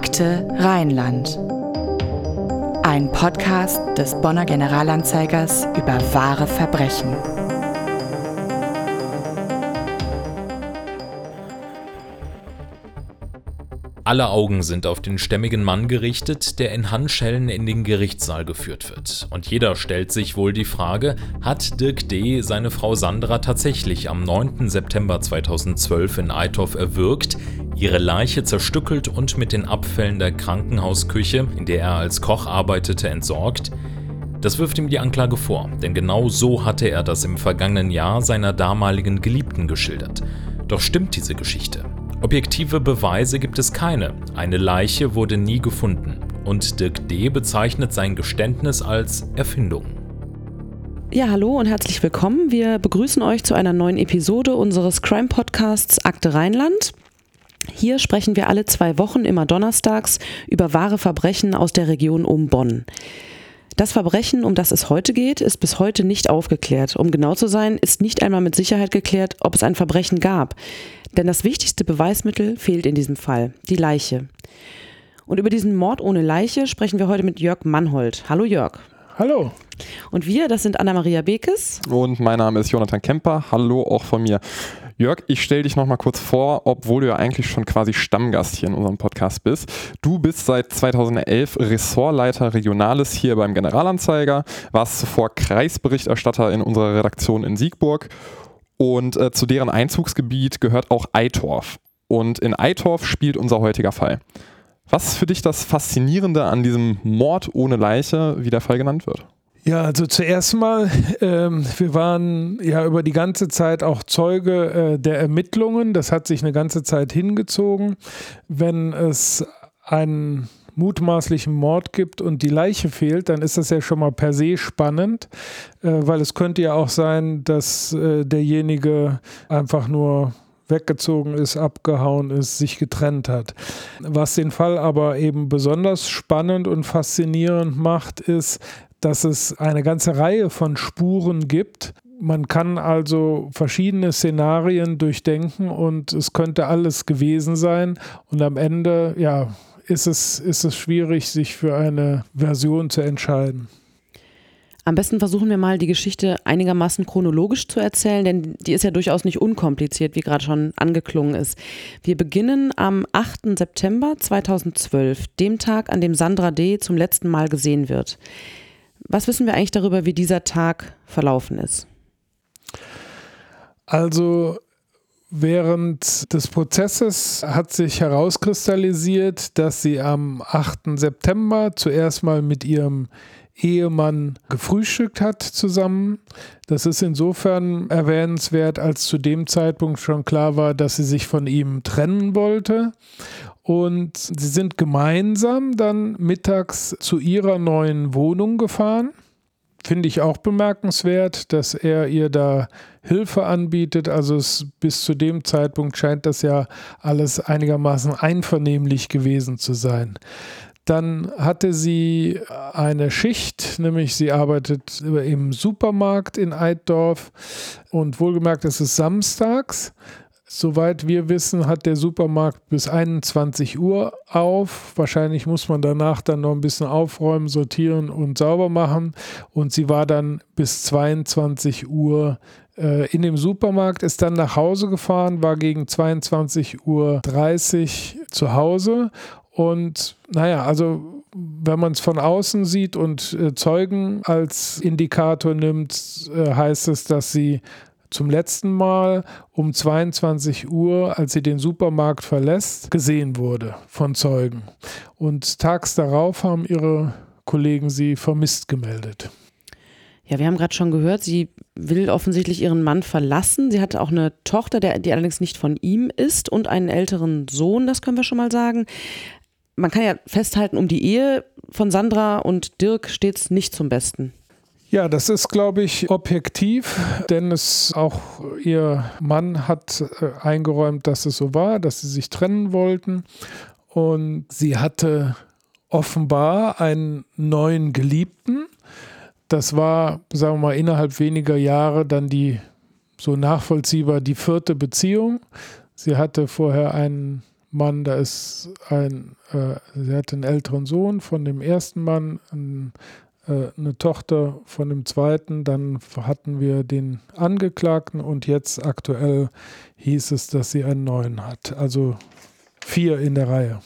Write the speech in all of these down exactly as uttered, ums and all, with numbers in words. Akte Rheinland. Ein Podcast des Bonner Generalanzeigers über wahre Verbrechen. Alle Augen sind auf den stämmigen Mann gerichtet, der in Handschellen in den Gerichtssaal geführt wird. Und jeder stellt sich wohl die Frage, hat Dirk D. seine Frau Sandra tatsächlich am neunten September zweitausendzwölf in Eitorf erwürgt, ihre Leiche zerstückelt und mit den Abfällen der Krankenhausküche, in der er als Koch arbeitete, entsorgt? Das wirft ihm die Anklage vor, denn genau so hatte er das im vergangenen Jahr seiner damaligen Geliebten geschildert. Doch stimmt diese Geschichte? Objektive Beweise gibt es keine, eine Leiche wurde nie gefunden und Dirk D. bezeichnet sein Geständnis als Erfindung. Ja, hallo und herzlich willkommen. Wir begrüßen euch zu einer neuen Episode unseres Crime-Podcasts Akte Rheinland. Hier sprechen wir alle zwei Wochen, immer donnerstags, über wahre Verbrechen aus der Region um Bonn. Das Verbrechen, um das es heute geht, ist bis heute nicht aufgeklärt. Um genau zu sein, ist nicht einmal mit Sicherheit geklärt, ob es ein Verbrechen gab. Denn das wichtigste Beweismittel fehlt in diesem Fall, die Leiche. Und über diesen Mord ohne Leiche sprechen wir heute mit Jörg Mannhold. Hallo Jörg. Hallo. Und wir, das sind Anna-Maria Bekes. Und mein Name ist Jonathan Kemper. Hallo auch von mir. Jörg, ich stelle dich noch mal kurz vor, obwohl du ja eigentlich schon quasi Stammgast hier in unserem Podcast bist. Du bist seit zweitausendelf Ressortleiter Regionales hier beim Generalanzeiger, warst zuvor Kreisberichterstatter in unserer Redaktion in Siegburg und äh, zu deren Einzugsgebiet gehört auch Eitorf. Und in Eitorf spielt unser heutiger Fall. Was ist für dich das Faszinierende an diesem Mord ohne Leiche, wie der Fall genannt wird? Ja, also zuerst mal, ähm, wir waren ja über die ganze Zeit auch Zeuge äh, der Ermittlungen. Das hat sich eine ganze Zeit hingezogen. Wenn es einen mutmaßlichen Mord gibt und die Leiche fehlt, dann ist das ja schon mal per se spannend, äh, weil es könnte ja auch sein, dass äh, derjenige einfach nur weggezogen ist, abgehauen ist, sich getrennt hat. Was den Fall aber eben besonders spannend und faszinierend macht, ist, dass es eine ganze Reihe von Spuren gibt. Man kann also verschiedene Szenarien durchdenken und es könnte alles gewesen sein. Und am Ende, ja, ist es, ist es schwierig, sich für eine Version zu entscheiden. Am besten versuchen wir mal, die Geschichte einigermaßen chronologisch zu erzählen, denn die ist ja durchaus nicht unkompliziert, wie gerade schon angeklungen ist. Wir beginnen am achten September zweitausendzwölf, dem Tag, an dem Sandra D. zum letzten Mal gesehen wird. Was wissen wir eigentlich darüber, wie dieser Tag verlaufen ist? Also während des Prozesses hat sich herauskristallisiert, dass sie am achten September zuerst mal mit ihrem Ehemann gefrühstückt hat zusammen. Das ist insofern erwähnenswert, als zu dem Zeitpunkt schon klar war, dass sie sich von ihm trennen wollte. Und sie sind gemeinsam dann mittags zu ihrer neuen Wohnung gefahren. Finde ich auch bemerkenswert, dass er ihr da Hilfe anbietet. Also es, bis zu dem Zeitpunkt scheint das ja alles einigermaßen einvernehmlich gewesen zu sein. Dann hatte sie eine Schicht, nämlich sie arbeitet im Supermarkt in Eitorf und wohlgemerkt, es ist samstags. Soweit wir wissen, hat der Supermarkt bis einundzwanzig Uhr auf. Wahrscheinlich muss man danach dann noch ein bisschen aufräumen, sortieren und sauber machen. Und sie war dann bis zweiundzwanzig Uhr äh, in dem Supermarkt, ist dann nach Hause gefahren, war gegen zweiundzwanzig Uhr dreißig zu Hause. Und naja, also wenn man es von außen sieht und äh, Zeugen als Indikator nimmt, äh, heißt es, dass sie zum letzten Mal um zweiundzwanzig Uhr, als sie den Supermarkt verlässt, gesehen wurde von Zeugen. Und tags darauf haben ihre Kollegen sie vermisst gemeldet. Ja, wir haben gerade schon gehört, sie will offensichtlich ihren Mann verlassen. Sie hat auch eine Tochter, der, die allerdings nicht von ihm ist, und einen älteren Sohn, das können wir schon mal sagen. Man kann ja festhalten, um die Ehe von Sandra und Dirk steht es nicht zum Besten. Ja, das ist, glaube ich, objektiv, denn es auch ihr Mann hat äh, eingeräumt, dass es so war, dass sie sich trennen wollten. Und sie hatte offenbar einen neuen Geliebten. Das war, sagen wir mal, innerhalb weniger Jahre dann die, so nachvollziehbar, die vierte Beziehung. Sie hatte vorher einen Mann, da ist ein, äh, sie hatte einen älteren Sohn von dem ersten Mann, ein, äh, eine Tochter von dem zweiten, dann hatten wir den Angeklagten und jetzt aktuell hieß es, dass sie einen neuen hat. Also vier in der Reihe.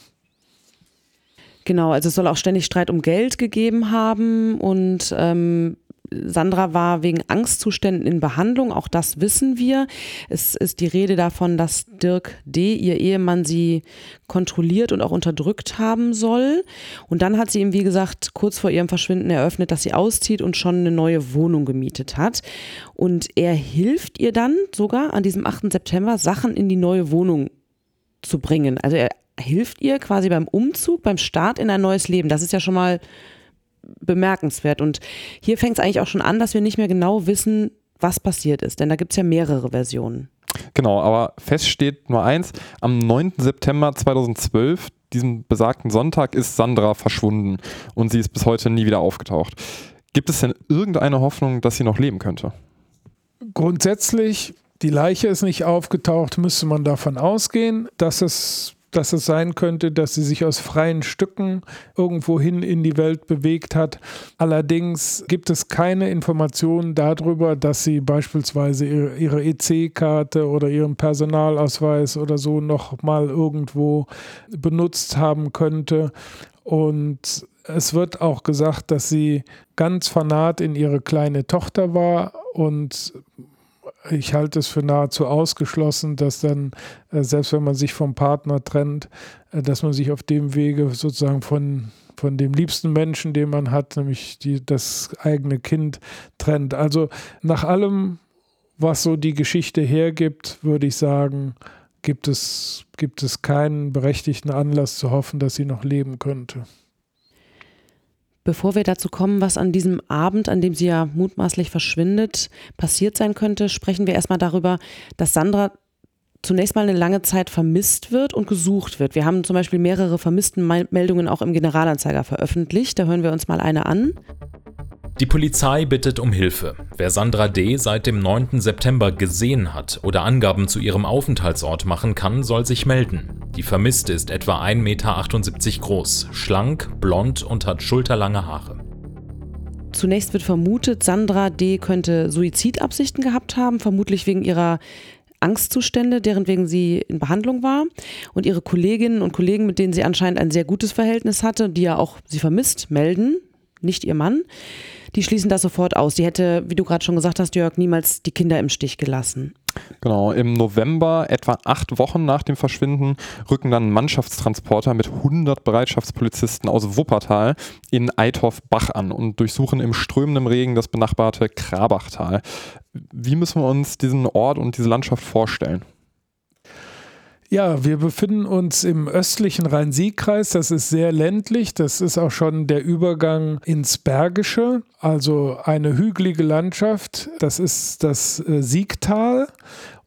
Genau, also es soll auch ständig Streit um Geld gegeben haben und ähm Sandra war wegen Angstzuständen in Behandlung, auch das wissen wir. Es ist die Rede davon, dass Dirk D., ihr Ehemann, sie kontrolliert und auch unterdrückt haben soll. Und dann hat sie ihm, wie gesagt, kurz vor ihrem Verschwinden eröffnet, dass sie auszieht und schon eine neue Wohnung gemietet hat. Und er hilft ihr dann sogar an diesem achten September, Sachen in die neue Wohnung zu bringen. Also er hilft ihr quasi beim Umzug, beim Start in ein neues Leben. Das ist ja schon mal bemerkenswert. Und hier fängt es eigentlich auch schon an, dass wir nicht mehr genau wissen, was passiert ist. Denn da gibt es ja mehrere Versionen. Genau, aber fest steht nur eins. Am neunten September zweitausendzwölf, diesem besagten Sonntag, ist Sandra verschwunden. Und sie ist bis heute nie wieder aufgetaucht. Gibt es denn irgendeine Hoffnung, dass sie noch leben könnte? Grundsätzlich, die Leiche ist nicht aufgetaucht, müsste man davon ausgehen, dass es... dass es sein könnte, dass sie sich aus freien Stücken irgendwohin in die Welt bewegt hat. Allerdings gibt es keine Informationen darüber, dass sie beispielsweise ihre E C-Karte oder ihren Personalausweis oder so noch mal irgendwo benutzt haben könnte. Und es wird auch gesagt, dass sie ganz fanat in ihre kleine Tochter war und ich halte es für nahezu ausgeschlossen, dass dann, selbst wenn man sich vom Partner trennt, dass man sich auf dem Wege sozusagen von, von dem liebsten Menschen, den man hat, nämlich die, das eigene Kind, trennt. Also nach allem, was so die Geschichte hergibt, würde ich sagen, gibt es, gibt es keinen berechtigten Anlass zu hoffen, dass sie noch leben könnte. Bevor wir dazu kommen, was an diesem Abend, an dem sie ja mutmaßlich verschwindet, passiert sein könnte, sprechen wir erstmal darüber, dass Sandra zunächst mal eine lange Zeit vermisst wird und gesucht wird. Wir haben zum Beispiel mehrere Vermisstenmeldungen auch im Generalanzeiger veröffentlicht. Da hören wir uns mal eine an. Die Polizei bittet um Hilfe. Wer Sandra D. seit dem neunten September gesehen hat oder Angaben zu ihrem Aufenthaltsort machen kann, soll sich melden. Die Vermisste ist etwa ein Meter achtundsiebzig groß, schlank, blond und hat schulterlange Haare. Zunächst wird vermutet, Sandra D. könnte Suizidabsichten gehabt haben, vermutlich wegen ihrer Angstzustände, deren wegen sie in Behandlung war, und ihre Kolleginnen und Kollegen, mit denen sie anscheinend ein sehr gutes Verhältnis hatte, die ja auch sie vermisst, melden, nicht ihr Mann. Die schließen das sofort aus. Die hätte, wie du gerade schon gesagt hast, Jörg, niemals die Kinder im Stich gelassen. Genau, im November, etwa acht Wochen nach dem Verschwinden, rücken dann Mannschaftstransporter mit hundert Bereitschaftspolizisten aus Wuppertal in Eitorf-Bach an und durchsuchen im strömenden Regen das benachbarte Krabachtal. Wie müssen wir uns diesen Ort und diese Landschaft vorstellen? Ja, wir befinden uns im östlichen Rhein-Sieg-Kreis. Das ist sehr ländlich. Das ist auch schon der Übergang ins Bergische, also eine hügelige Landschaft. Das ist das Siegtal.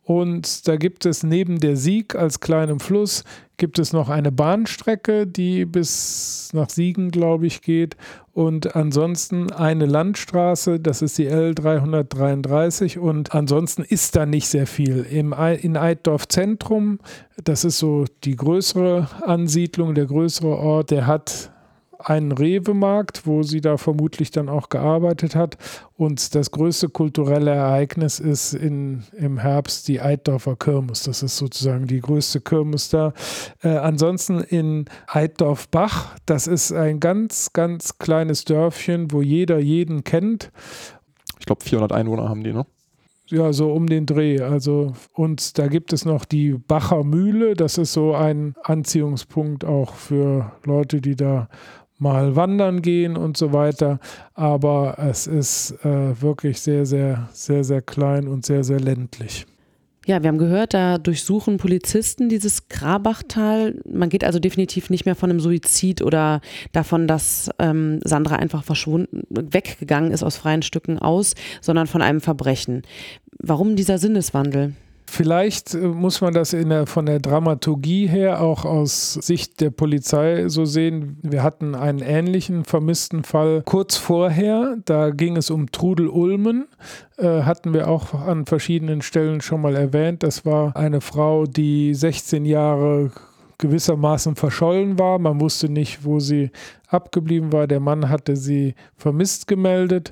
Und da gibt es neben der Sieg als kleinem Fluss, gibt es noch eine Bahnstrecke, die bis nach Siegen, glaube ich, geht. Und ansonsten eine Landstraße, das ist die L dreihundertdreiunddreißig. Und ansonsten ist da nicht sehr viel. Im, in Eitorf Zentrum, das ist so die größere Ansiedlung, der größere Ort, der hat einen Rewe-Markt, wo sie da vermutlich dann auch gearbeitet hat. Und das größte kulturelle Ereignis ist in, im Herbst die Eitorfer Kirmes. Das ist sozusagen die größte Kirmes da. Äh, ansonsten in Eitorf-Bach, das ist ein ganz, ganz kleines Dörfchen, wo jeder jeden kennt. Ich glaube, vierhundert Einwohner haben die, ne? Ja, so um den Dreh. Also, und da gibt es noch die Bacher Mühle. Das ist so ein Anziehungspunkt auch für Leute, die da mal wandern gehen und so weiter. Aber es ist äh, wirklich sehr, sehr, sehr, sehr klein und sehr, sehr ländlich. Ja, wir haben gehört, da durchsuchen Polizisten dieses Krabachtal. Man geht also definitiv nicht mehr von einem Suizid oder davon, dass ähm, Sandra einfach verschwunden, weggegangen ist aus freien Stücken aus, sondern von einem Verbrechen. Warum dieser Sinneswandel? Vielleicht muss man das in der, von der Dramaturgie her auch aus Sicht der Polizei so sehen. Wir hatten einen ähnlichen vermissten Fall kurz vorher. Da ging es um Trudel-Ulmen. Äh, hatten wir auch an verschiedenen Stellen schon mal erwähnt. Das war eine Frau, die sechzehn Jahre gewissermaßen verschollen war. Man wusste nicht, wo sie abgeblieben war. Der Mann hatte sie vermisst gemeldet.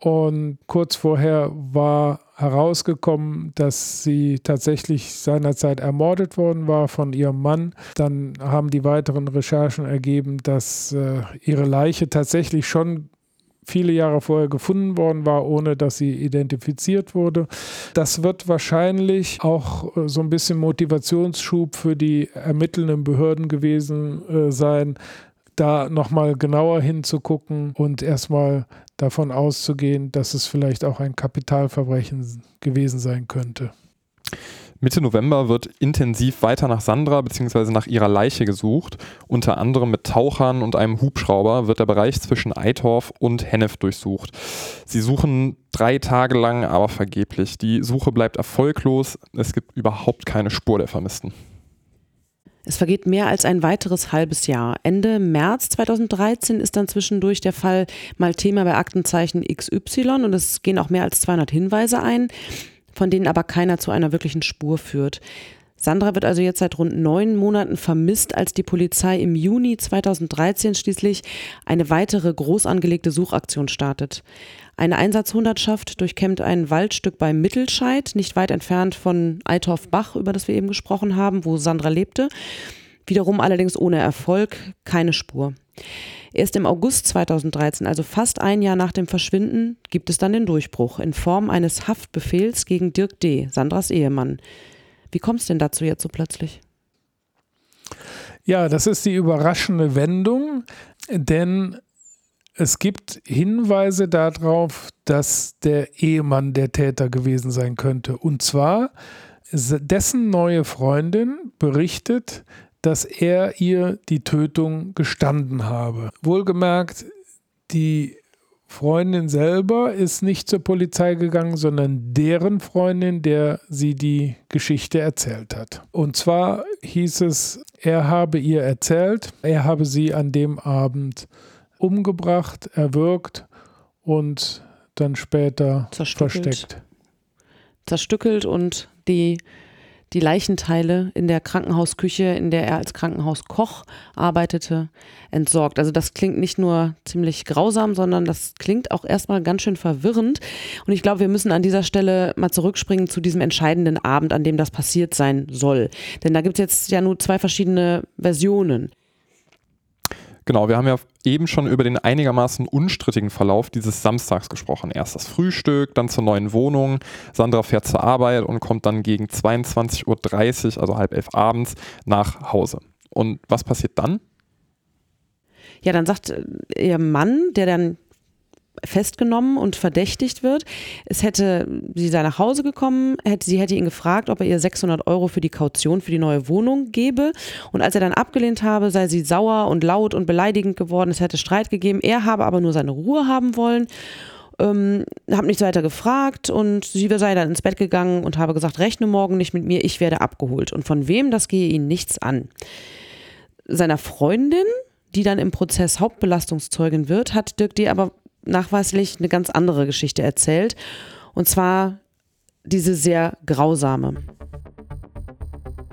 Und kurz vorher war herausgekommen, dass sie tatsächlich seinerzeit ermordet worden war von ihrem Mann. Dann haben die weiteren Recherchen ergeben, dass äh, ihre Leiche tatsächlich schon viele Jahre vorher gefunden worden war, ohne dass sie identifiziert wurde. Das wird wahrscheinlich auch so ein bisschen Motivationsschub für die ermittelnden Behörden gewesen äh, sein, da nochmal genauer hinzugucken und erstmal davon auszugehen, dass es vielleicht auch ein Kapitalverbrechen gewesen sein könnte. Mitte November wird intensiv weiter nach Sandra bzw. nach ihrer Leiche gesucht. Unter anderem mit Tauchern und einem Hubschrauber wird der Bereich zwischen Eitorf und Hennef durchsucht. Sie suchen drei Tage lang, aber vergeblich. Die Suche bleibt erfolglos. Es gibt überhaupt keine Spur der Vermissten. Es vergeht mehr als ein weiteres halbes Jahr. Ende März zweitausenddreizehn ist dann zwischendurch der Fall mal Thema bei Aktenzeichen X Y und es gehen auch mehr als zweihundert Hinweise ein, von denen aber keiner zu einer wirklichen Spur führt. Sandra wird also jetzt seit rund neun Monaten vermisst, als die Polizei im Juni zweitausenddreizehn schließlich eine weitere groß angelegte Suchaktion startet. Eine Einsatzhundertschaft durchkämmt ein Waldstück bei Mittelscheid, nicht weit entfernt von Eitorf-Bach, über das wir eben gesprochen haben, wo Sandra lebte. Wiederum allerdings ohne Erfolg, keine Spur. Erst im August zweitausenddreizehn, also fast ein Jahr nach dem Verschwinden, gibt es dann den Durchbruch in Form eines Haftbefehls gegen Dirk D., Sandras Ehemann. Wie kommt es denn dazu jetzt so plötzlich? Ja, das ist die überraschende Wendung, denn es gibt Hinweise darauf, dass der Ehemann der Täter gewesen sein könnte. Und zwar, dessen neue Freundin berichtet, dass er ihr die Tötung gestanden habe. Wohlgemerkt, die Freundin selber ist nicht zur Polizei gegangen, sondern deren Freundin, der sie die Geschichte erzählt hat. Und zwar hieß es, er habe ihr erzählt, er habe sie an dem Abend umgebracht, erwürgt und dann später Zerstückelt. versteckt. Zerstückelt und die, die Leichenteile in der Krankenhausküche, in der er als Krankenhauskoch arbeitete, entsorgt. Also das klingt nicht nur ziemlich grausam, sondern das klingt auch erstmal ganz schön verwirrend. Und ich glaube, wir müssen an dieser Stelle mal zurückspringen zu diesem entscheidenden Abend, an dem das passiert sein soll. Denn da gibt es jetzt ja nur zwei verschiedene Versionen. Genau, wir haben ja eben schon über den einigermaßen unstrittigen Verlauf dieses Samstags gesprochen. Erst das Frühstück, dann zur neuen Wohnung. Sandra fährt zur Arbeit und kommt dann gegen zweiundzwanzig Uhr dreißig, also halb elf abends, nach Hause. Und was passiert dann? Ja, dann sagt ihr Mann, der dann festgenommen und verdächtigt wird, es hätte sie sei nach Hause gekommen, hätte, sie hätte ihn gefragt, ob er ihr sechshundert Euro für die Kaution für die neue Wohnung gebe, und als er dann abgelehnt habe, sei sie sauer und laut und beleidigend geworden, es hätte Streit gegeben, er habe aber nur seine Ruhe haben wollen, ähm, habe nichts weiter gefragt und sie sei dann ins Bett gegangen und habe gesagt, rechne morgen nicht mit mir, ich werde abgeholt, und von wem, das gehe ihn nichts an. Seiner Freundin, die dann im Prozess Hauptbelastungszeugin wird, hat Dirk D. aber nachweislich eine ganz andere Geschichte erzählt, und zwar diese sehr grausame.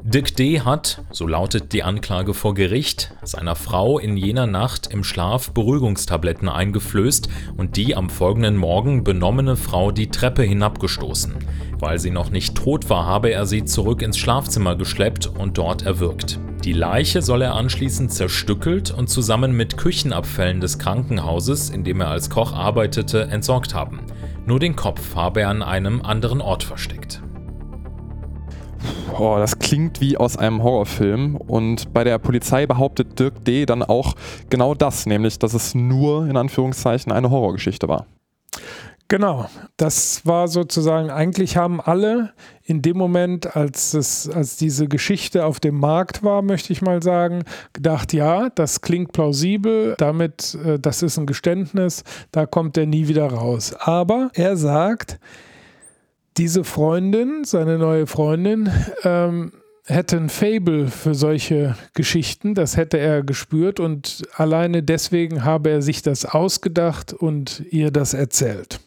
Dirk D. hat, so lautet die Anklage vor Gericht, seiner Frau in jener Nacht im Schlaf Beruhigungstabletten eingeflößt und die am folgenden Morgen benommene Frau die Treppe hinabgestoßen. Weil sie noch nicht tot war, habe er sie zurück ins Schlafzimmer geschleppt und dort erwürgt. Die Leiche soll er anschließend zerstückelt und zusammen mit Küchenabfällen des Krankenhauses, in dem er als Koch arbeitete, entsorgt haben. Nur den Kopf habe er an einem anderen Ort versteckt. Oh, das klingt wie aus einem Horrorfilm, und bei der Polizei behauptet Dirk D. dann auch genau das, nämlich, dass es nur in Anführungszeichen eine Horrorgeschichte war. Genau, das war sozusagen, eigentlich haben alle in dem Moment, als, es, als diese Geschichte auf dem Markt war, möchte ich mal sagen, gedacht, ja, das klingt plausibel, damit, das ist ein Geständnis, da kommt er nie wieder raus. Aber er sagt, diese Freundin, seine neue Freundin, ähm, hätte ein Faible für solche Geschichten. Das hätte er gespürt und alleine deswegen habe er sich das ausgedacht und ihr das erzählt.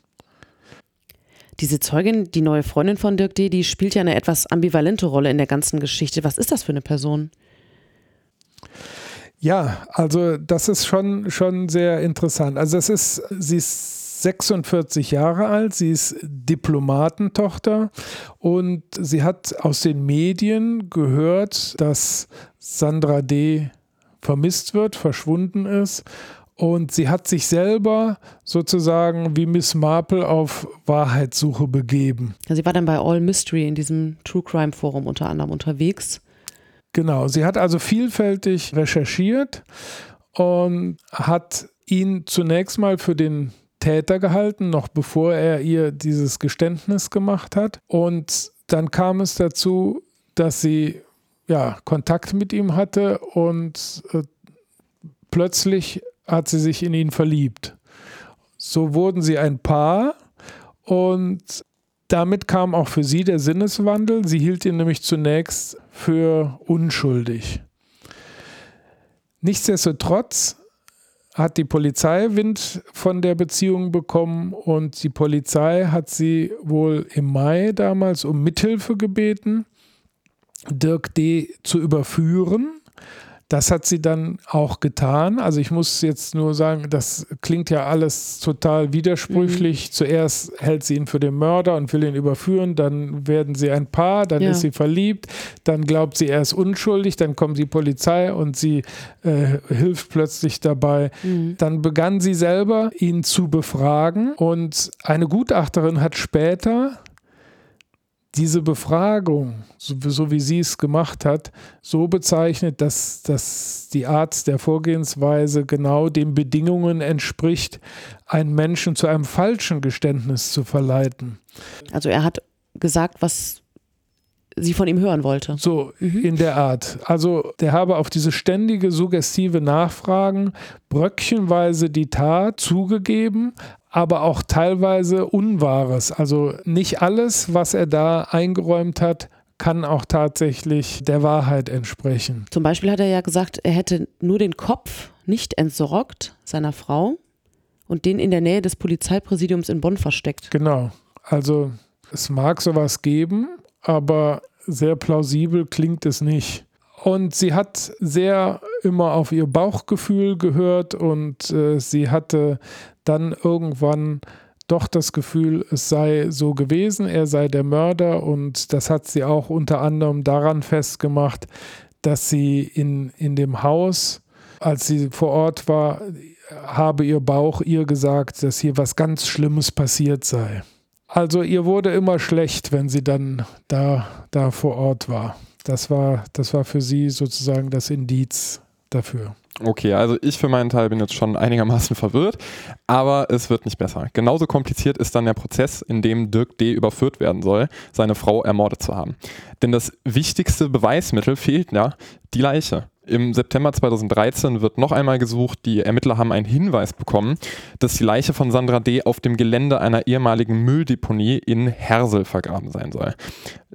Diese Zeugin, die neue Freundin von Dirk D., die spielt ja eine etwas ambivalente Rolle in der ganzen Geschichte. Was ist das für eine Person? Ja, also das ist schon, schon sehr interessant. Also das ist, sie ist sechsundvierzig Jahre alt, sie ist Diplomatentochter und sie hat aus den Medien gehört, dass Sandra D. vermisst wird, verschwunden ist. Und sie hat sich selber sozusagen wie Miss Marple auf Wahrheitssuche begeben. Sie war dann bei All Mystery in diesem True Crime Forum unter anderem unterwegs. Genau, sie hat also vielfältig recherchiert und hat ihn zunächst mal für den Täter gehalten, noch bevor er ihr dieses Geständnis gemacht hat. Und dann kam es dazu, dass sie ja, Kontakt mit ihm hatte und äh, plötzlich hat sie sich in ihn verliebt. So wurden sie ein Paar und damit kam auch für sie der Sinneswandel. Sie hielt ihn nämlich zunächst für unschuldig. Nichtsdestotrotz hat die Polizei Wind von der Beziehung bekommen und die Polizei hat sie wohl im Mai damals um Mithilfe gebeten, Dirk D. zu überführen. Das hat sie dann auch getan. Also ich muss jetzt nur sagen, das klingt ja alles total widersprüchlich. Mhm. Zuerst hält sie ihn für den Mörder und will ihn überführen, dann werden sie ein Paar, dann ja. ist sie verliebt, dann glaubt sie, er ist unschuldig, dann kommt die Polizei und sie äh, hilft plötzlich dabei. Mhm. Dann begann sie selber, ihn zu befragen und eine Gutachterin hat später diese Befragung, so wie sie es gemacht hat, so bezeichnet, dass, dass die Art der Vorgehensweise genau den Bedingungen entspricht, einen Menschen zu einem falschen Geständnis zu verleiten. Also er hat gesagt, was sie von ihm hören wollte. So, mhm. in der Art. Also der habe auf diese ständige suggestive Nachfragen bröckchenweise die Tat zugegeben, aber auch teilweise Unwahres. Also nicht alles, was er da eingeräumt hat, kann auch tatsächlich der Wahrheit entsprechen. Zum Beispiel hat er ja gesagt, er hätte nur den Kopf nicht entsorgt, seiner Frau, und den in der Nähe des Polizeipräsidiums in Bonn versteckt. Genau. Also es mag sowas geben, aber sehr plausibel klingt es nicht. Und sie hat sehr immer auf ihr Bauchgefühl gehört und äh, sie hatte dann irgendwann doch das Gefühl, es sei so gewesen, er sei der Mörder, und das hat sie auch unter anderem daran festgemacht, dass sie in, in dem Haus, als sie vor Ort war, habe ihr Bauch ihr gesagt, dass hier was ganz Schlimmes passiert sei. Also ihr wurde immer schlecht, wenn sie dann da, da vor Ort war. Das war, das war für sie sozusagen das Indiz dafür. Okay, also ich für meinen Teil bin jetzt schon einigermaßen verwirrt, aber es wird nicht besser. Genauso kompliziert ist dann der Prozess, in dem Dirk D. überführt werden soll, seine Frau ermordet zu haben. Denn das wichtigste Beweismittel fehlt ja, die Leiche. Im September zweitausenddreizehn wird noch einmal gesucht, die Ermittler haben einen Hinweis bekommen, dass die Leiche von Sandra D. auf dem Gelände einer ehemaligen Mülldeponie in Hersel vergraben sein soll.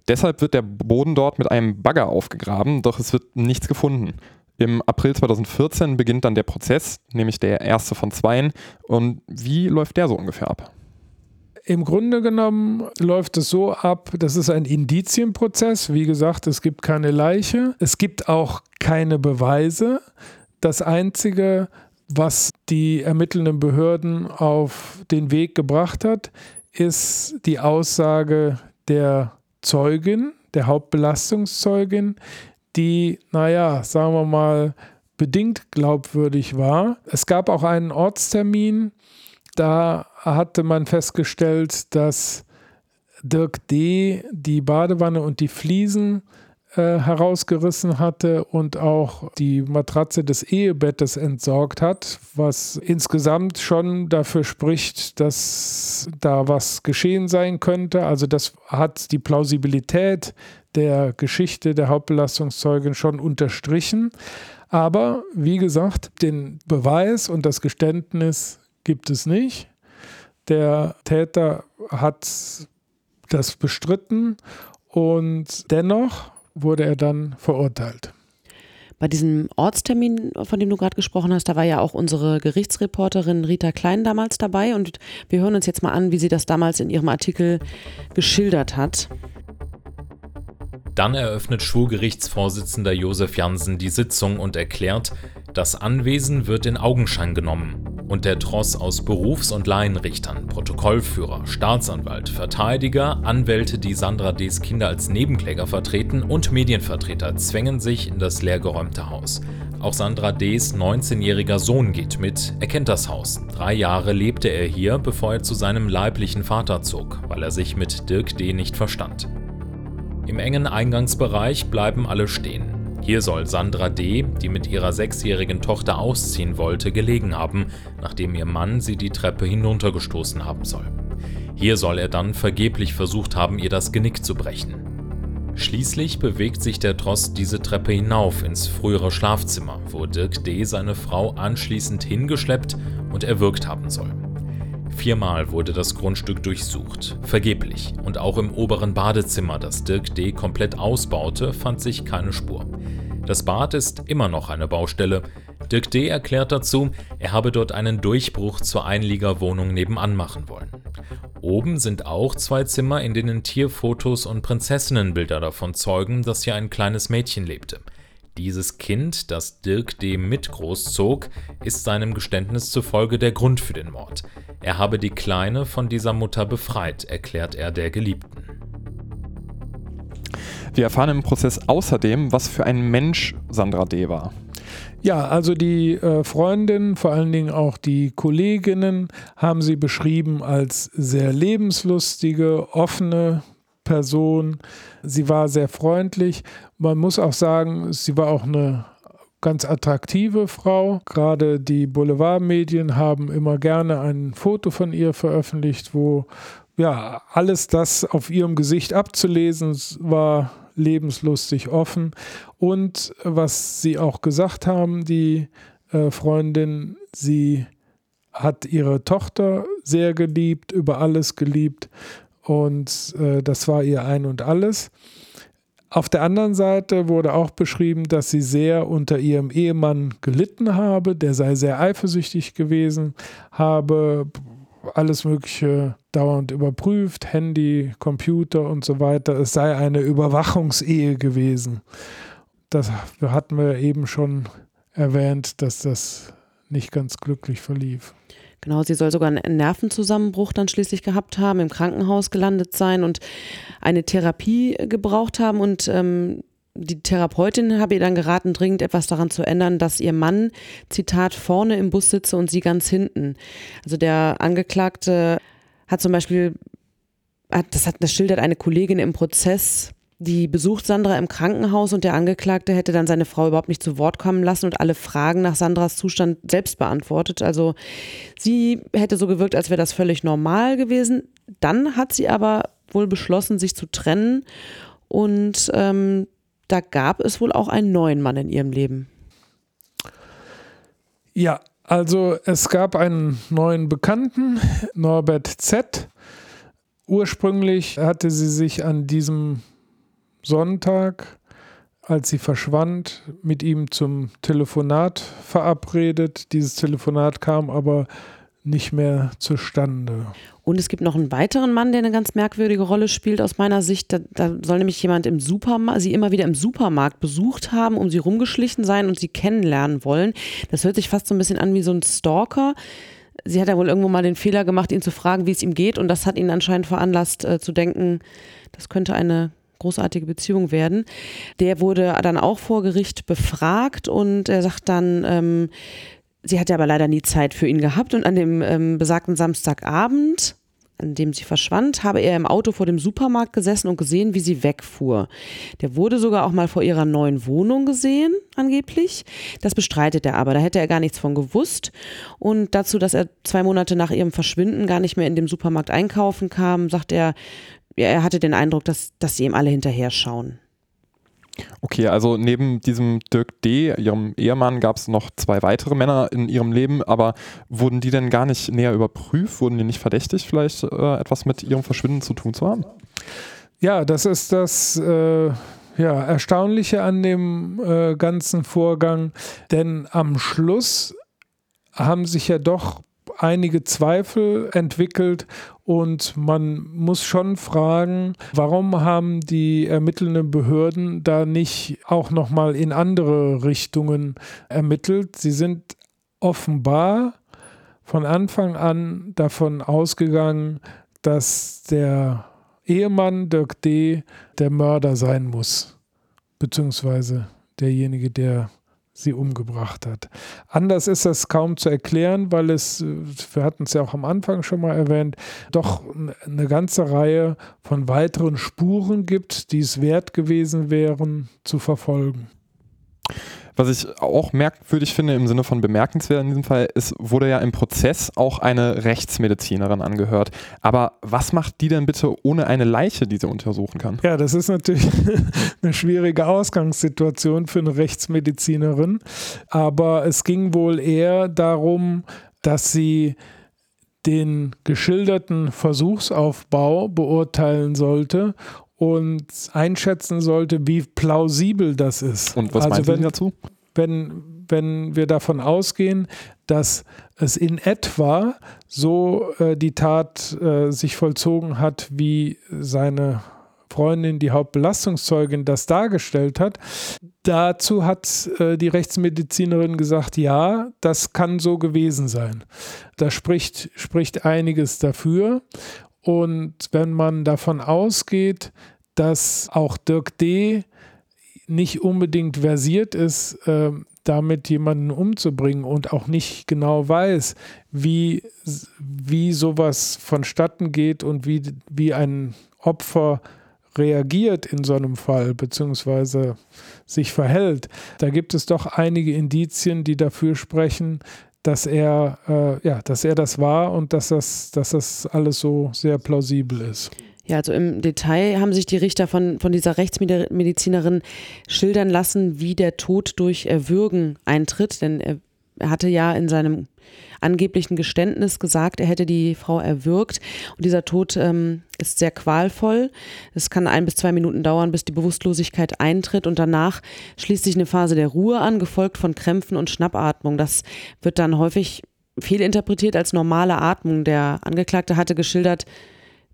Deshalb wird der Boden dort mit einem Bagger aufgegraben, doch es wird nichts gefunden. Im April zweitausendvierzehn beginnt dann der Prozess, nämlich der erste von zweien. Und wie läuft der so ungefähr ab? Im Grunde genommen läuft es so ab, das ist ein Indizienprozess. Wie gesagt, es gibt keine Leiche. Es gibt auch keine Beweise. Das Einzige, was die ermittelnden Behörden auf den Weg gebracht hat, ist die Aussage der Zeugin, der Hauptbelastungszeugin, die, naja, sagen wir mal, bedingt glaubwürdig war. Es gab auch einen Ortstermin. Da hatte man festgestellt, dass Dirk D. die Badewanne und die Fliesen äh, herausgerissen hatte und auch die Matratze des Ehebettes entsorgt hat, was insgesamt schon dafür spricht, dass da was geschehen sein könnte. Also das hat die Plausibilität der Geschichte der Hauptbelastungszeugin schon unterstrichen. Aber wie gesagt, den Beweis und das Geständnis gibt es nicht. Der Täter hat das bestritten und dennoch wurde er dann verurteilt. Bei diesem Ortstermin, von dem du gerade gesprochen hast, da war ja auch unsere Gerichtsreporterin Rita Klein damals dabei und wir hören uns jetzt mal an, wie sie das damals in ihrem Artikel geschildert hat. Dann eröffnet Schwurgerichtsvorsitzender Josef Jansen die Sitzung und erklärt, Das Anwesen wird in Augenschein genommen und der Tross aus Berufs- und Laienrichtern, Protokollführer, Staatsanwalt, Verteidiger, Anwälte, die Sandra D.'s Kinder als Nebenkläger vertreten und Medienvertreter zwängen sich in das leergeräumte Haus. Auch Sandra D.'s neunzehnjähriger Sohn geht mit, er kennt das Haus. Drei Jahre lebte er hier, bevor er zu seinem leiblichen Vater zog, weil er sich mit Dirk D. nicht verstand. Im engen Eingangsbereich bleiben alle stehen. Hier soll Sandra D., die mit ihrer sechsjährigen Tochter ausziehen wollte, gelegen haben, nachdem ihr Mann sie die Treppe hinuntergestoßen haben soll. Hier soll er dann vergeblich versucht haben, ihr das Genick zu brechen. Schließlich bewegt sich der Tross diese Treppe hinauf ins frühere Schlafzimmer, wo Dirk D. seine Frau anschließend hingeschleppt und erwürgt haben soll. Viermal wurde das Grundstück durchsucht, vergeblich, und auch im oberen Badezimmer, das Dirk D. komplett ausbaute, fand sich keine Spur. Das Bad ist immer noch eine Baustelle. Dirk D. erklärt dazu, er habe dort einen Durchbruch zur Einliegerwohnung nebenan machen wollen. Oben sind auch zwei Zimmer, in denen Tierfotos und Prinzessinnenbilder davon zeugen, dass hier ein kleines Mädchen lebte. Dieses Kind, das Dirk D. mit großzog, ist seinem Geständnis zufolge der Grund für den Mord. Er habe die Kleine von dieser Mutter befreit, erklärt er der Geliebten. Wir erfahren im Prozess außerdem, was für ein Mensch Sandra D. war. Ja, also die äh, Freundin, vor allen Dingen auch die Kolleginnen, haben sie beschrieben als sehr lebenslustige, offene Person. Sie war sehr freundlich. Man muss auch sagen, sie war auch eine ganz attraktive Frau. Gerade die Boulevardmedien haben immer gerne ein Foto von ihr veröffentlicht, wo ja alles das auf ihrem Gesicht abzulesen war, lebenslustig, offen. Und was sie auch gesagt haben, die äh, Freundin, sie hat ihre Tochter sehr geliebt, über alles geliebt. Und äh, das war ihr Ein und Alles. Auf der anderen Seite wurde auch beschrieben, dass sie sehr unter ihrem Ehemann gelitten habe. Der sei sehr eifersüchtig gewesen, habe alles Mögliche dauernd überprüft, Handy, Computer und so weiter. Es sei eine Überwachungsehe gewesen. Das hatten wir eben schon erwähnt, dass das nicht ganz glücklich verlief. Genau, sie soll sogar einen Nervenzusammenbruch dann schließlich gehabt haben, im Krankenhaus gelandet sein und eine Therapie gebraucht haben. Und ähm, die Therapeutin habe ihr dann geraten, dringend etwas daran zu ändern, dass ihr Mann, Zitat, vorne im Bus sitze und sie ganz hinten. Also der Angeklagte hat zum Beispiel, hat, das, hat, das schildert eine Kollegin im Prozess, die besucht Sandra im Krankenhaus und der Angeklagte hätte dann seine Frau überhaupt nicht zu Wort kommen lassen und alle Fragen nach Sandras Zustand selbst beantwortet. Also sie hätte so gewirkt, als wäre das völlig normal gewesen. Dann hat sie aber wohl beschlossen, sich zu trennen und ähm, da gab es wohl auch einen neuen Mann in ihrem Leben. Ja, also es gab einen neuen Bekannten, Norbert Z. Ursprünglich hatte sie sich an diesem Sonntag, als sie verschwand, mit ihm zum Telefonat verabredet. Dieses Telefonat kam aber nicht mehr zustande. Und es gibt noch einen weiteren Mann, der eine ganz merkwürdige Rolle spielt aus meiner Sicht. Da, da soll nämlich jemand im Supermarkt, sie immer wieder im Supermarkt besucht haben, um sie rumgeschlichen sein und sie kennenlernen wollen. Das hört sich fast so ein bisschen an wie so ein Stalker. Sie hat ja wohl irgendwo mal den Fehler gemacht, ihn zu fragen, wie es ihm geht. Und das hat ihn anscheinend veranlasst, äh, zu denken, das könnte eine großartige Beziehung werden. Der wurde dann auch vor Gericht befragt und er sagt dann, ähm, sie hatte aber leider nie Zeit für ihn gehabt und an dem ähm, besagten Samstagabend, an dem sie verschwand, habe er im Auto vor dem Supermarkt gesessen und gesehen, wie sie wegfuhr. Der wurde sogar auch mal vor ihrer neuen Wohnung gesehen, angeblich. Das bestreitet er aber, da hätte er gar nichts von gewusst. Und dazu, dass er zwei Monate nach ihrem Verschwinden gar nicht mehr in dem Supermarkt einkaufen kam, sagt er, ja, er hatte den Eindruck, dass, dass sie ihm alle hinterher schauen. Okay, also neben diesem Dirk D., ihrem Ehemann, gab es noch zwei weitere Männer in ihrem Leben, aber wurden die denn gar nicht näher überprüft? Wurden die nicht verdächtig, vielleicht äh, etwas mit ihrem Verschwinden zu tun zu haben? Ja, das ist das äh, ja, Erstaunliche an dem äh, ganzen Vorgang, denn am Schluss haben sich ja doch einige Zweifel entwickelt und man muss schon fragen, warum haben die ermittelnden Behörden da nicht auch nochmal in andere Richtungen ermittelt? Sie sind offenbar von Anfang an davon ausgegangen, dass der Ehemann Dirk D. der Mörder sein muss, beziehungsweise derjenige, der sie umgebracht hat. Anders ist das kaum zu erklären, weil es, wir hatten es ja auch am Anfang schon mal erwähnt, doch eine ganze Reihe von weiteren Spuren gibt, die es wert gewesen wären, zu verfolgen. Was ich auch merkwürdig finde, im Sinne von bemerkenswert in diesem Fall, es wurde ja im Prozess auch eine Rechtsmedizinerin angehört. Aber was macht die denn bitte ohne eine Leiche, die sie untersuchen kann? Ja, das ist natürlich eine schwierige Ausgangssituation für eine Rechtsmedizinerin. Aber es ging wohl eher darum, dass sie den geschilderten Versuchsaufbau beurteilen sollte und einschätzen sollte, wie plausibel das ist. Und was also meinst wenn, du dazu? Wenn, wenn wir davon ausgehen, dass es in etwa so äh, die Tat äh, sich vollzogen hat, wie seine Freundin, die Hauptbelastungszeugin, das dargestellt hat. Dazu hat äh, die Rechtsmedizinerin gesagt, ja, das kann so gewesen sein. Da spricht, spricht einiges dafür. Und wenn man davon ausgeht, dass auch Dirk D. nicht unbedingt versiert ist, äh, damit jemanden umzubringen und auch nicht genau weiß, wie, wie sowas vonstatten geht und wie, wie ein Opfer reagiert in so einem Fall, beziehungsweise sich verhält, da gibt es doch einige Indizien, die dafür sprechen, dass er, äh, ja, dass er das war und dass das, dass das alles so sehr plausibel ist. Ja, also im Detail haben sich die Richter von, von dieser Rechtsmedizinerin schildern lassen, wie der Tod durch Erwürgen eintritt. Denn er, er hatte ja in seinem angeblichen Geständnis gesagt, er hätte die Frau erwürgt. Und dieser Tod ähm, ist sehr qualvoll. Es kann ein bis zwei Minuten dauern, bis die Bewusstlosigkeit eintritt. Und danach schließt sich eine Phase der Ruhe an, gefolgt von Krämpfen und Schnappatmung. Das wird dann häufig fehlinterpretiert als normale Atmung. Der Angeklagte hatte geschildert,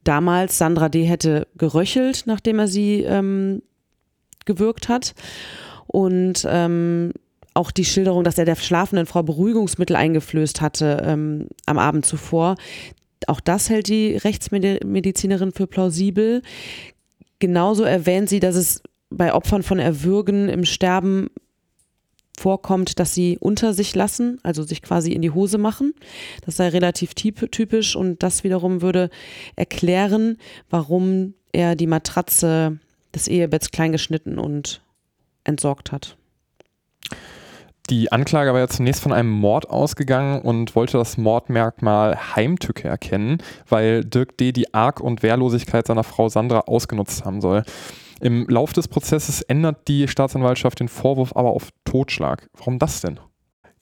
damals Sandra D. hätte geröchelt, nachdem er sie ähm, gewürgt hat. Und ähm, auch die Schilderung, dass er der schlafenden Frau Beruhigungsmittel eingeflößt hatte ähm, am Abend zuvor. Auch das hält die Rechtsmedizinerin für plausibel. Genauso erwähnt sie, dass es bei Opfern von Erwürgen im Sterben vorkommt, dass sie unter sich lassen, also sich quasi in die Hose machen. Das sei relativ typisch und das wiederum würde erklären, warum er die Matratze des Ehebetts kleingeschnitten und entsorgt hat. Die Anklage war ja zunächst von einem Mord ausgegangen und wollte das Mordmerkmal Heimtücke erkennen, weil Dirk D. die Arg- und Wehrlosigkeit seiner Frau Sandra ausgenutzt haben soll. Im Lauf des Prozesses ändert die Staatsanwaltschaft den Vorwurf aber auf Totschlag. Warum das denn?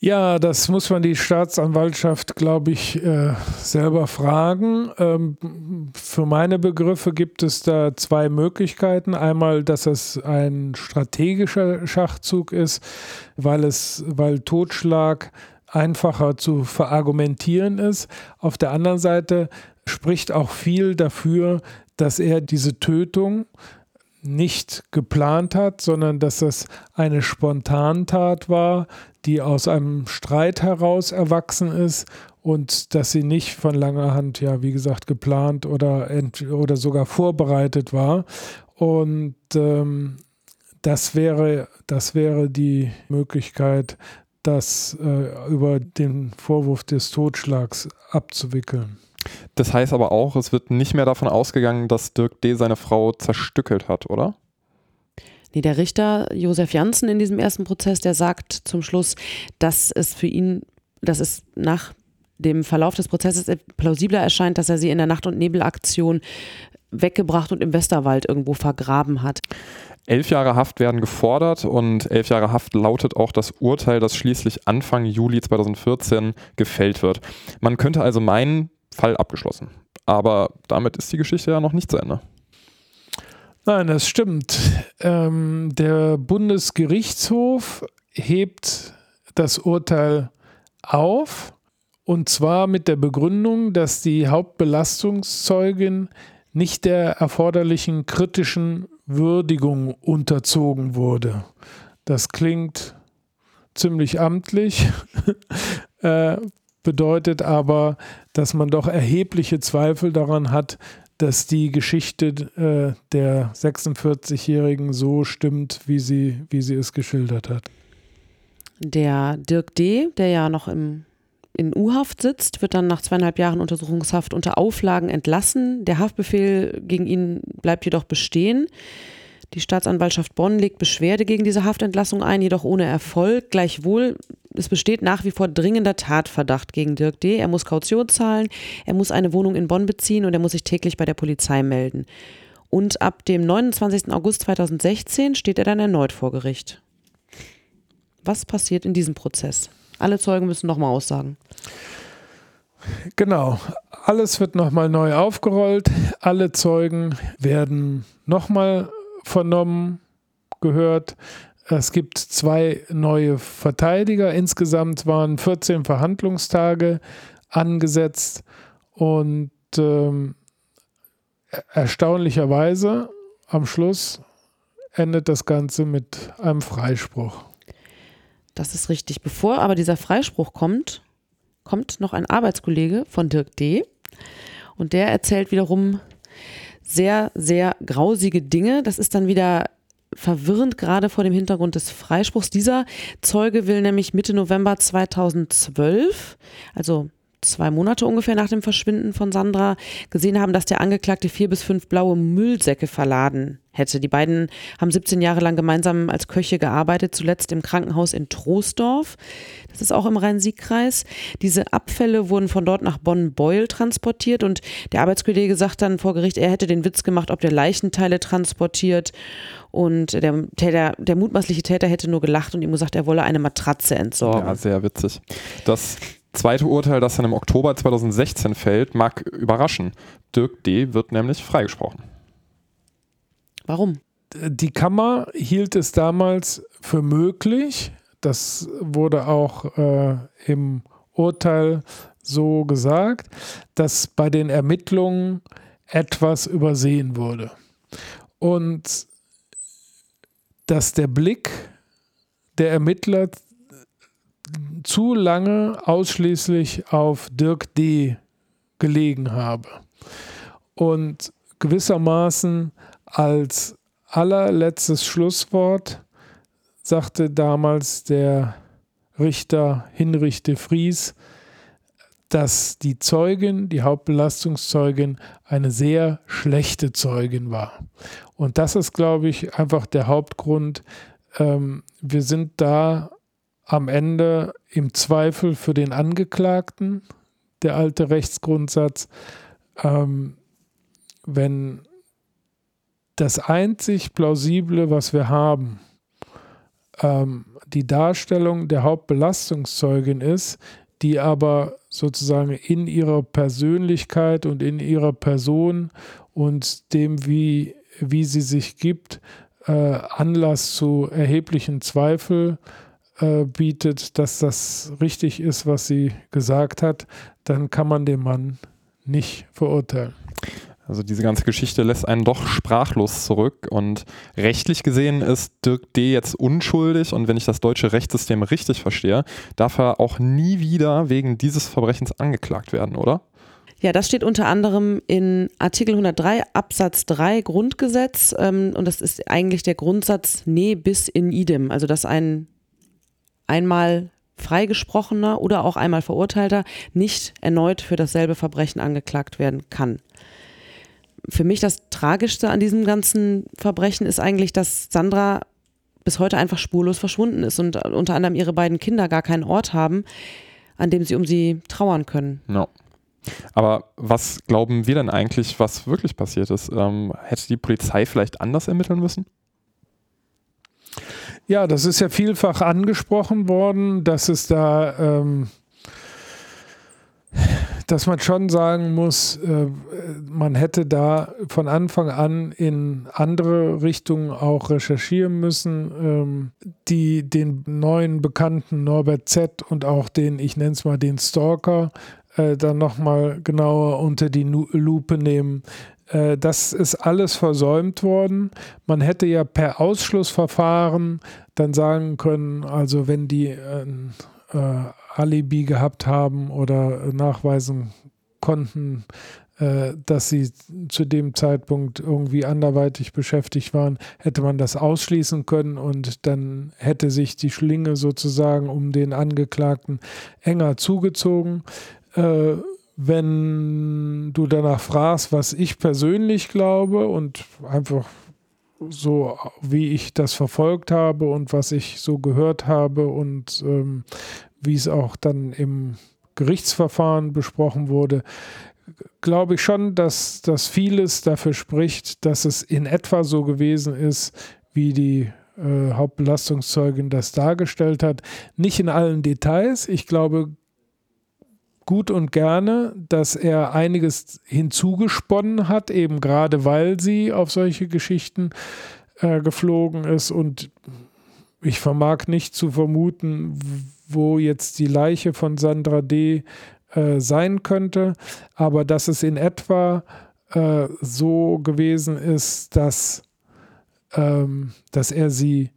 Ja, das muss man die Staatsanwaltschaft, glaube ich, äh, selber fragen. Ähm, für meine Begriffe gibt es da zwei Möglichkeiten. Einmal, dass es ein strategischer Schachzug ist, weil es, weil Totschlag einfacher zu verargumentieren ist. Auf der anderen Seite spricht auch viel dafür, dass er diese Tötung nicht geplant hat, sondern dass das eine Spontantat war, die aus einem Streit heraus erwachsen ist und dass sie nicht von langer Hand, ja, wie gesagt, geplant oder, ent- oder sogar vorbereitet war. Und ähm, das wäre, das wäre die Möglichkeit, das äh, über den Vorwurf des Totschlags abzuwickeln. Das heißt aber auch, es wird nicht mehr davon ausgegangen, dass Dirk D. seine Frau zerstückelt hat, oder? Nee, der Richter Josef Jansen in diesem ersten Prozess, der sagt zum Schluss, dass es für ihn, dass es nach dem Verlauf des Prozesses plausibler erscheint, dass er sie in der Nacht- und Nebelaktion weggebracht und im Westerwald irgendwo vergraben hat. Elf Jahre Haft werden gefordert und elf Jahre Haft lautet auch das Urteil, das schließlich Anfang Juli zweitausendvierzehn gefällt wird. Man könnte also meinen, Fall abgeschlossen. Aber damit ist die Geschichte ja noch nicht zu Ende. Nein, das stimmt. Ähm, der Bundesgerichtshof hebt das Urteil auf Und zwar mit der Begründung, dass die Hauptbelastungszeugin nicht der erforderlichen kritischen Würdigung unterzogen wurde. Das klingt ziemlich amtlich, äh, bedeutet aber, dass man doch erhebliche Zweifel daran hat, dass die Geschichte äh, der sechsundvierzigjährigen so stimmt, wie sie, wie sie es geschildert hat. Der Dirk D., der ja noch im, in U-Haft sitzt, wird dann nach zweieinhalb Jahren Untersuchungshaft unter Auflagen entlassen. Der Haftbefehl gegen ihn bleibt jedoch bestehen. Die Staatsanwaltschaft Bonn legt Beschwerde gegen diese Haftentlassung ein, jedoch ohne Erfolg. Gleichwohl, es besteht nach wie vor dringender Tatverdacht gegen Dirk D. Er muss Kaution zahlen, er muss eine Wohnung in Bonn beziehen und er muss sich täglich bei der Polizei melden. Und ab dem neunundzwanzigsten August zweitausendsechzehn steht er dann erneut vor Gericht. Was passiert in diesem Prozess? Alle Zeugen müssen nochmal aussagen. Genau, alles wird nochmal neu aufgerollt. Alle Zeugen werden nochmal vernommen, gehört. Es gibt zwei neue Verteidiger. Insgesamt waren vierzehn Verhandlungstage angesetzt und ähm, erstaunlicherweise am Schluss endet das Ganze mit einem Freispruch. Das ist richtig. Bevor aber dieser Freispruch kommt, kommt noch ein Arbeitskollege von Dirk D. Und der erzählt wiederum sehr, sehr grausige Dinge. Das ist dann wieder verwirrend, gerade vor dem Hintergrund des Freispruchs. Dieser Zeuge will nämlich Mitte November zweitausendzwölf, also zwei Monate ungefähr nach dem Verschwinden von Sandra, gesehen haben, dass der Angeklagte vier bis fünf blaue Müllsäcke verladen hätte. Die beiden haben siebzehn Jahre lang gemeinsam als Köche gearbeitet, zuletzt im Krankenhaus in Troisdorf. Das ist auch im Rhein-Sieg-Kreis. Diese Abfälle wurden von dort nach Bonn-Beuel transportiert und der Arbeitskollege sagt dann vor Gericht, er hätte den Witz gemacht, ob der Leichenteile transportiert, und der, Täter, der mutmaßliche Täter hätte nur gelacht und ihm gesagt, er wolle eine Matratze entsorgen. Ja, sehr witzig. Das zweite Urteil, das dann im Oktober zweitausendsechzehn fällt, mag überraschen. Dirk D. wird nämlich freigesprochen. Warum? Die Kammer hielt es damals für möglich, das wurde auch äh, im Urteil so gesagt, dass bei den Ermittlungen etwas übersehen wurde. Und dass der Blick der Ermittler zu lange ausschließlich auf Dirk D. gelegen habe und gewissermaßen als allerletztes Schlusswort sagte damals der Richter Hinrich de Vries, dass die Zeugin, die Hauptbelastungszeugin, eine sehr schlechte Zeugin war. Und das ist, glaube ich, einfach der Hauptgrund. Ähm, wir sind da am Ende im Zweifel für den Angeklagten, der alte Rechtsgrundsatz, ähm, wenn das einzig Plausible, was wir haben, ähm, die Darstellung der Hauptbelastungszeugin ist, die aber sozusagen in ihrer Persönlichkeit und in ihrer Person und dem, wie, wie sie sich gibt, äh, Anlass zu erheblichen Zweifel bietet, dass das richtig ist, was sie gesagt hat, dann kann man den Mann nicht verurteilen. Also diese ganze Geschichte lässt einen doch sprachlos zurück und rechtlich gesehen ist Dirk D. jetzt unschuldig und wenn ich das deutsche Rechtssystem richtig verstehe, darf er auch nie wieder wegen dieses Verbrechens angeklagt werden, oder? Ja, das steht unter anderem in Artikel hundertdrei Absatz drei Grundgesetz ähm, und das ist eigentlich der Grundsatz ne bis in idem, also dass ein einmal freigesprochener oder auch einmal verurteilter nicht erneut für dasselbe Verbrechen angeklagt werden kann. Für mich das Tragischste an diesem ganzen Verbrechen ist eigentlich, dass Sandra bis heute einfach spurlos verschwunden ist und unter anderem ihre beiden Kinder gar keinen Ort haben, an dem sie um sie trauern können. No. Aber was glauben wir denn eigentlich, was wirklich passiert ist? Ähm, hätte die Polizei vielleicht anders ermitteln müssen? Ja, das ist ja vielfach angesprochen worden, dass es da ähm, dass man schon sagen muss, man hätte da von Anfang an in andere Richtungen auch recherchieren müssen, die den neuen Bekannten Norbert Z. und auch den, ich nenne es mal den Stalker, dann nochmal genauer unter die Lupe nehmen. Das ist alles versäumt worden. Man hätte ja per Ausschlussverfahren dann sagen können, also wenn die ein äh, äh, Alibi gehabt haben oder nachweisen konnten, äh, dass sie zu dem Zeitpunkt irgendwie anderweitig beschäftigt waren, hätte man das ausschließen können und dann hätte sich die Schlinge sozusagen um den Angeklagten enger zugezogen. Äh, Wenn du danach fragst, was ich persönlich glaube und einfach so, wie ich das verfolgt habe und was ich so gehört habe und ähm, wie es auch dann im Gerichtsverfahren besprochen wurde, glaube ich schon, dass, dass vieles dafür spricht, dass es in etwa so gewesen ist, wie die äh, Hauptbelastungszeugin das dargestellt hat. Nicht in allen Details. Ich glaube, gut und gerne, dass er einiges hinzugesponnen hat, eben gerade weil sie auf solche Geschichten äh, geflogen ist. Und ich vermag nicht zu vermuten, wo jetzt die Leiche von Sandra D. äh, sein könnte, aber dass es in etwa äh, so gewesen ist, dass, ähm, dass er sie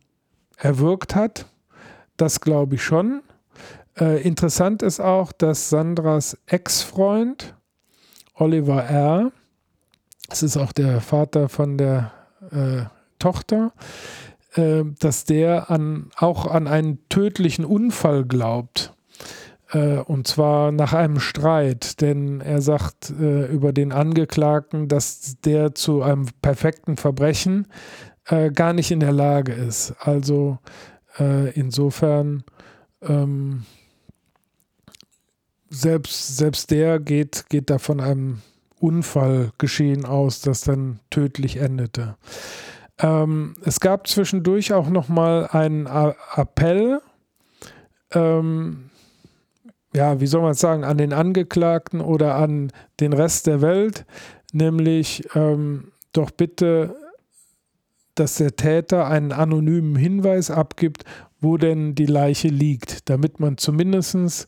erwürgt hat, das glaube ich schon. Äh, interessant ist auch, dass Sandras Ex-Freund Oliver R., das ist auch der Vater von der äh, Tochter, äh, dass der an, auch an einen tödlichen Unfall glaubt. Äh, und zwar nach einem Streit, denn er sagt äh, über den Angeklagten, dass der zu einem perfekten Verbrechen äh, gar nicht in der Lage ist. Also äh, insofern ähm, Selbst, selbst der geht, geht da von einem Unfallgeschehen aus, das dann tödlich endete. Ähm, es gab zwischendurch auch nochmal einen A- Appell, ähm, ja, wie soll man es sagen, an den Angeklagten oder an den Rest der Welt, nämlich ähm, doch bitte, dass der Täter einen anonymen Hinweis abgibt, wo denn die Leiche liegt, damit man zumindestens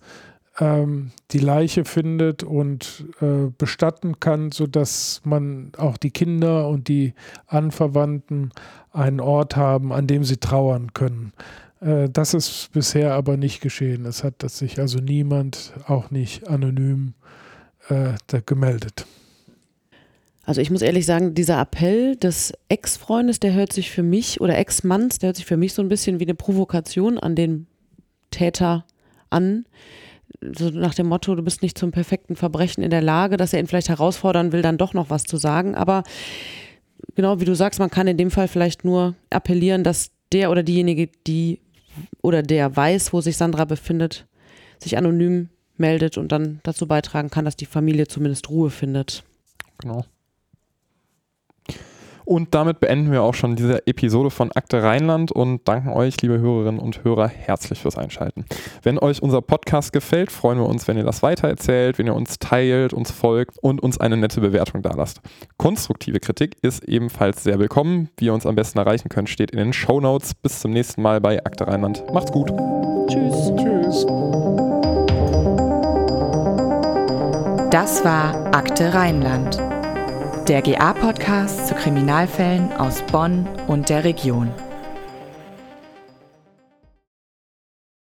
die Leiche findet und äh, bestatten kann, sodass man auch die Kinder und die Anverwandten einen Ort haben, an dem sie trauern können. Äh, das ist bisher aber nicht geschehen. Es hat sich also niemand, auch nicht anonym, äh, da gemeldet. Also ich muss ehrlich sagen, dieser Appell des Ex-Freundes, der hört sich für mich, oder Ex-Manns, der hört sich für mich so ein bisschen wie eine Provokation an den Täter an, so nach dem Motto, du bist nicht zum perfekten Verbrechen in der Lage, dass er ihn vielleicht herausfordern will, dann doch noch was zu sagen. Aber genau wie du sagst, man kann in dem Fall vielleicht nur appellieren, dass der oder diejenige, die oder der weiß, wo sich Sandra befindet, sich anonym meldet und dann dazu beitragen kann, dass die Familie zumindest Ruhe findet. Genau. Und damit beenden wir auch schon diese Episode von Akte Rheinland und danken euch, liebe Hörerinnen und Hörer, herzlich fürs Einschalten. Wenn euch unser Podcast gefällt, freuen wir uns, wenn ihr das weitererzählt, wenn ihr uns teilt, uns folgt und uns eine nette Bewertung dalasst. Konstruktive Kritik ist ebenfalls sehr willkommen. Wie ihr uns am besten erreichen könnt, steht in den Shownotes. Bis zum nächsten Mal bei Akte Rheinland. Macht's gut. Tschüss. Tschüss. Das war Akte Rheinland. Der G A-Podcast zu Kriminalfällen aus Bonn und der Region.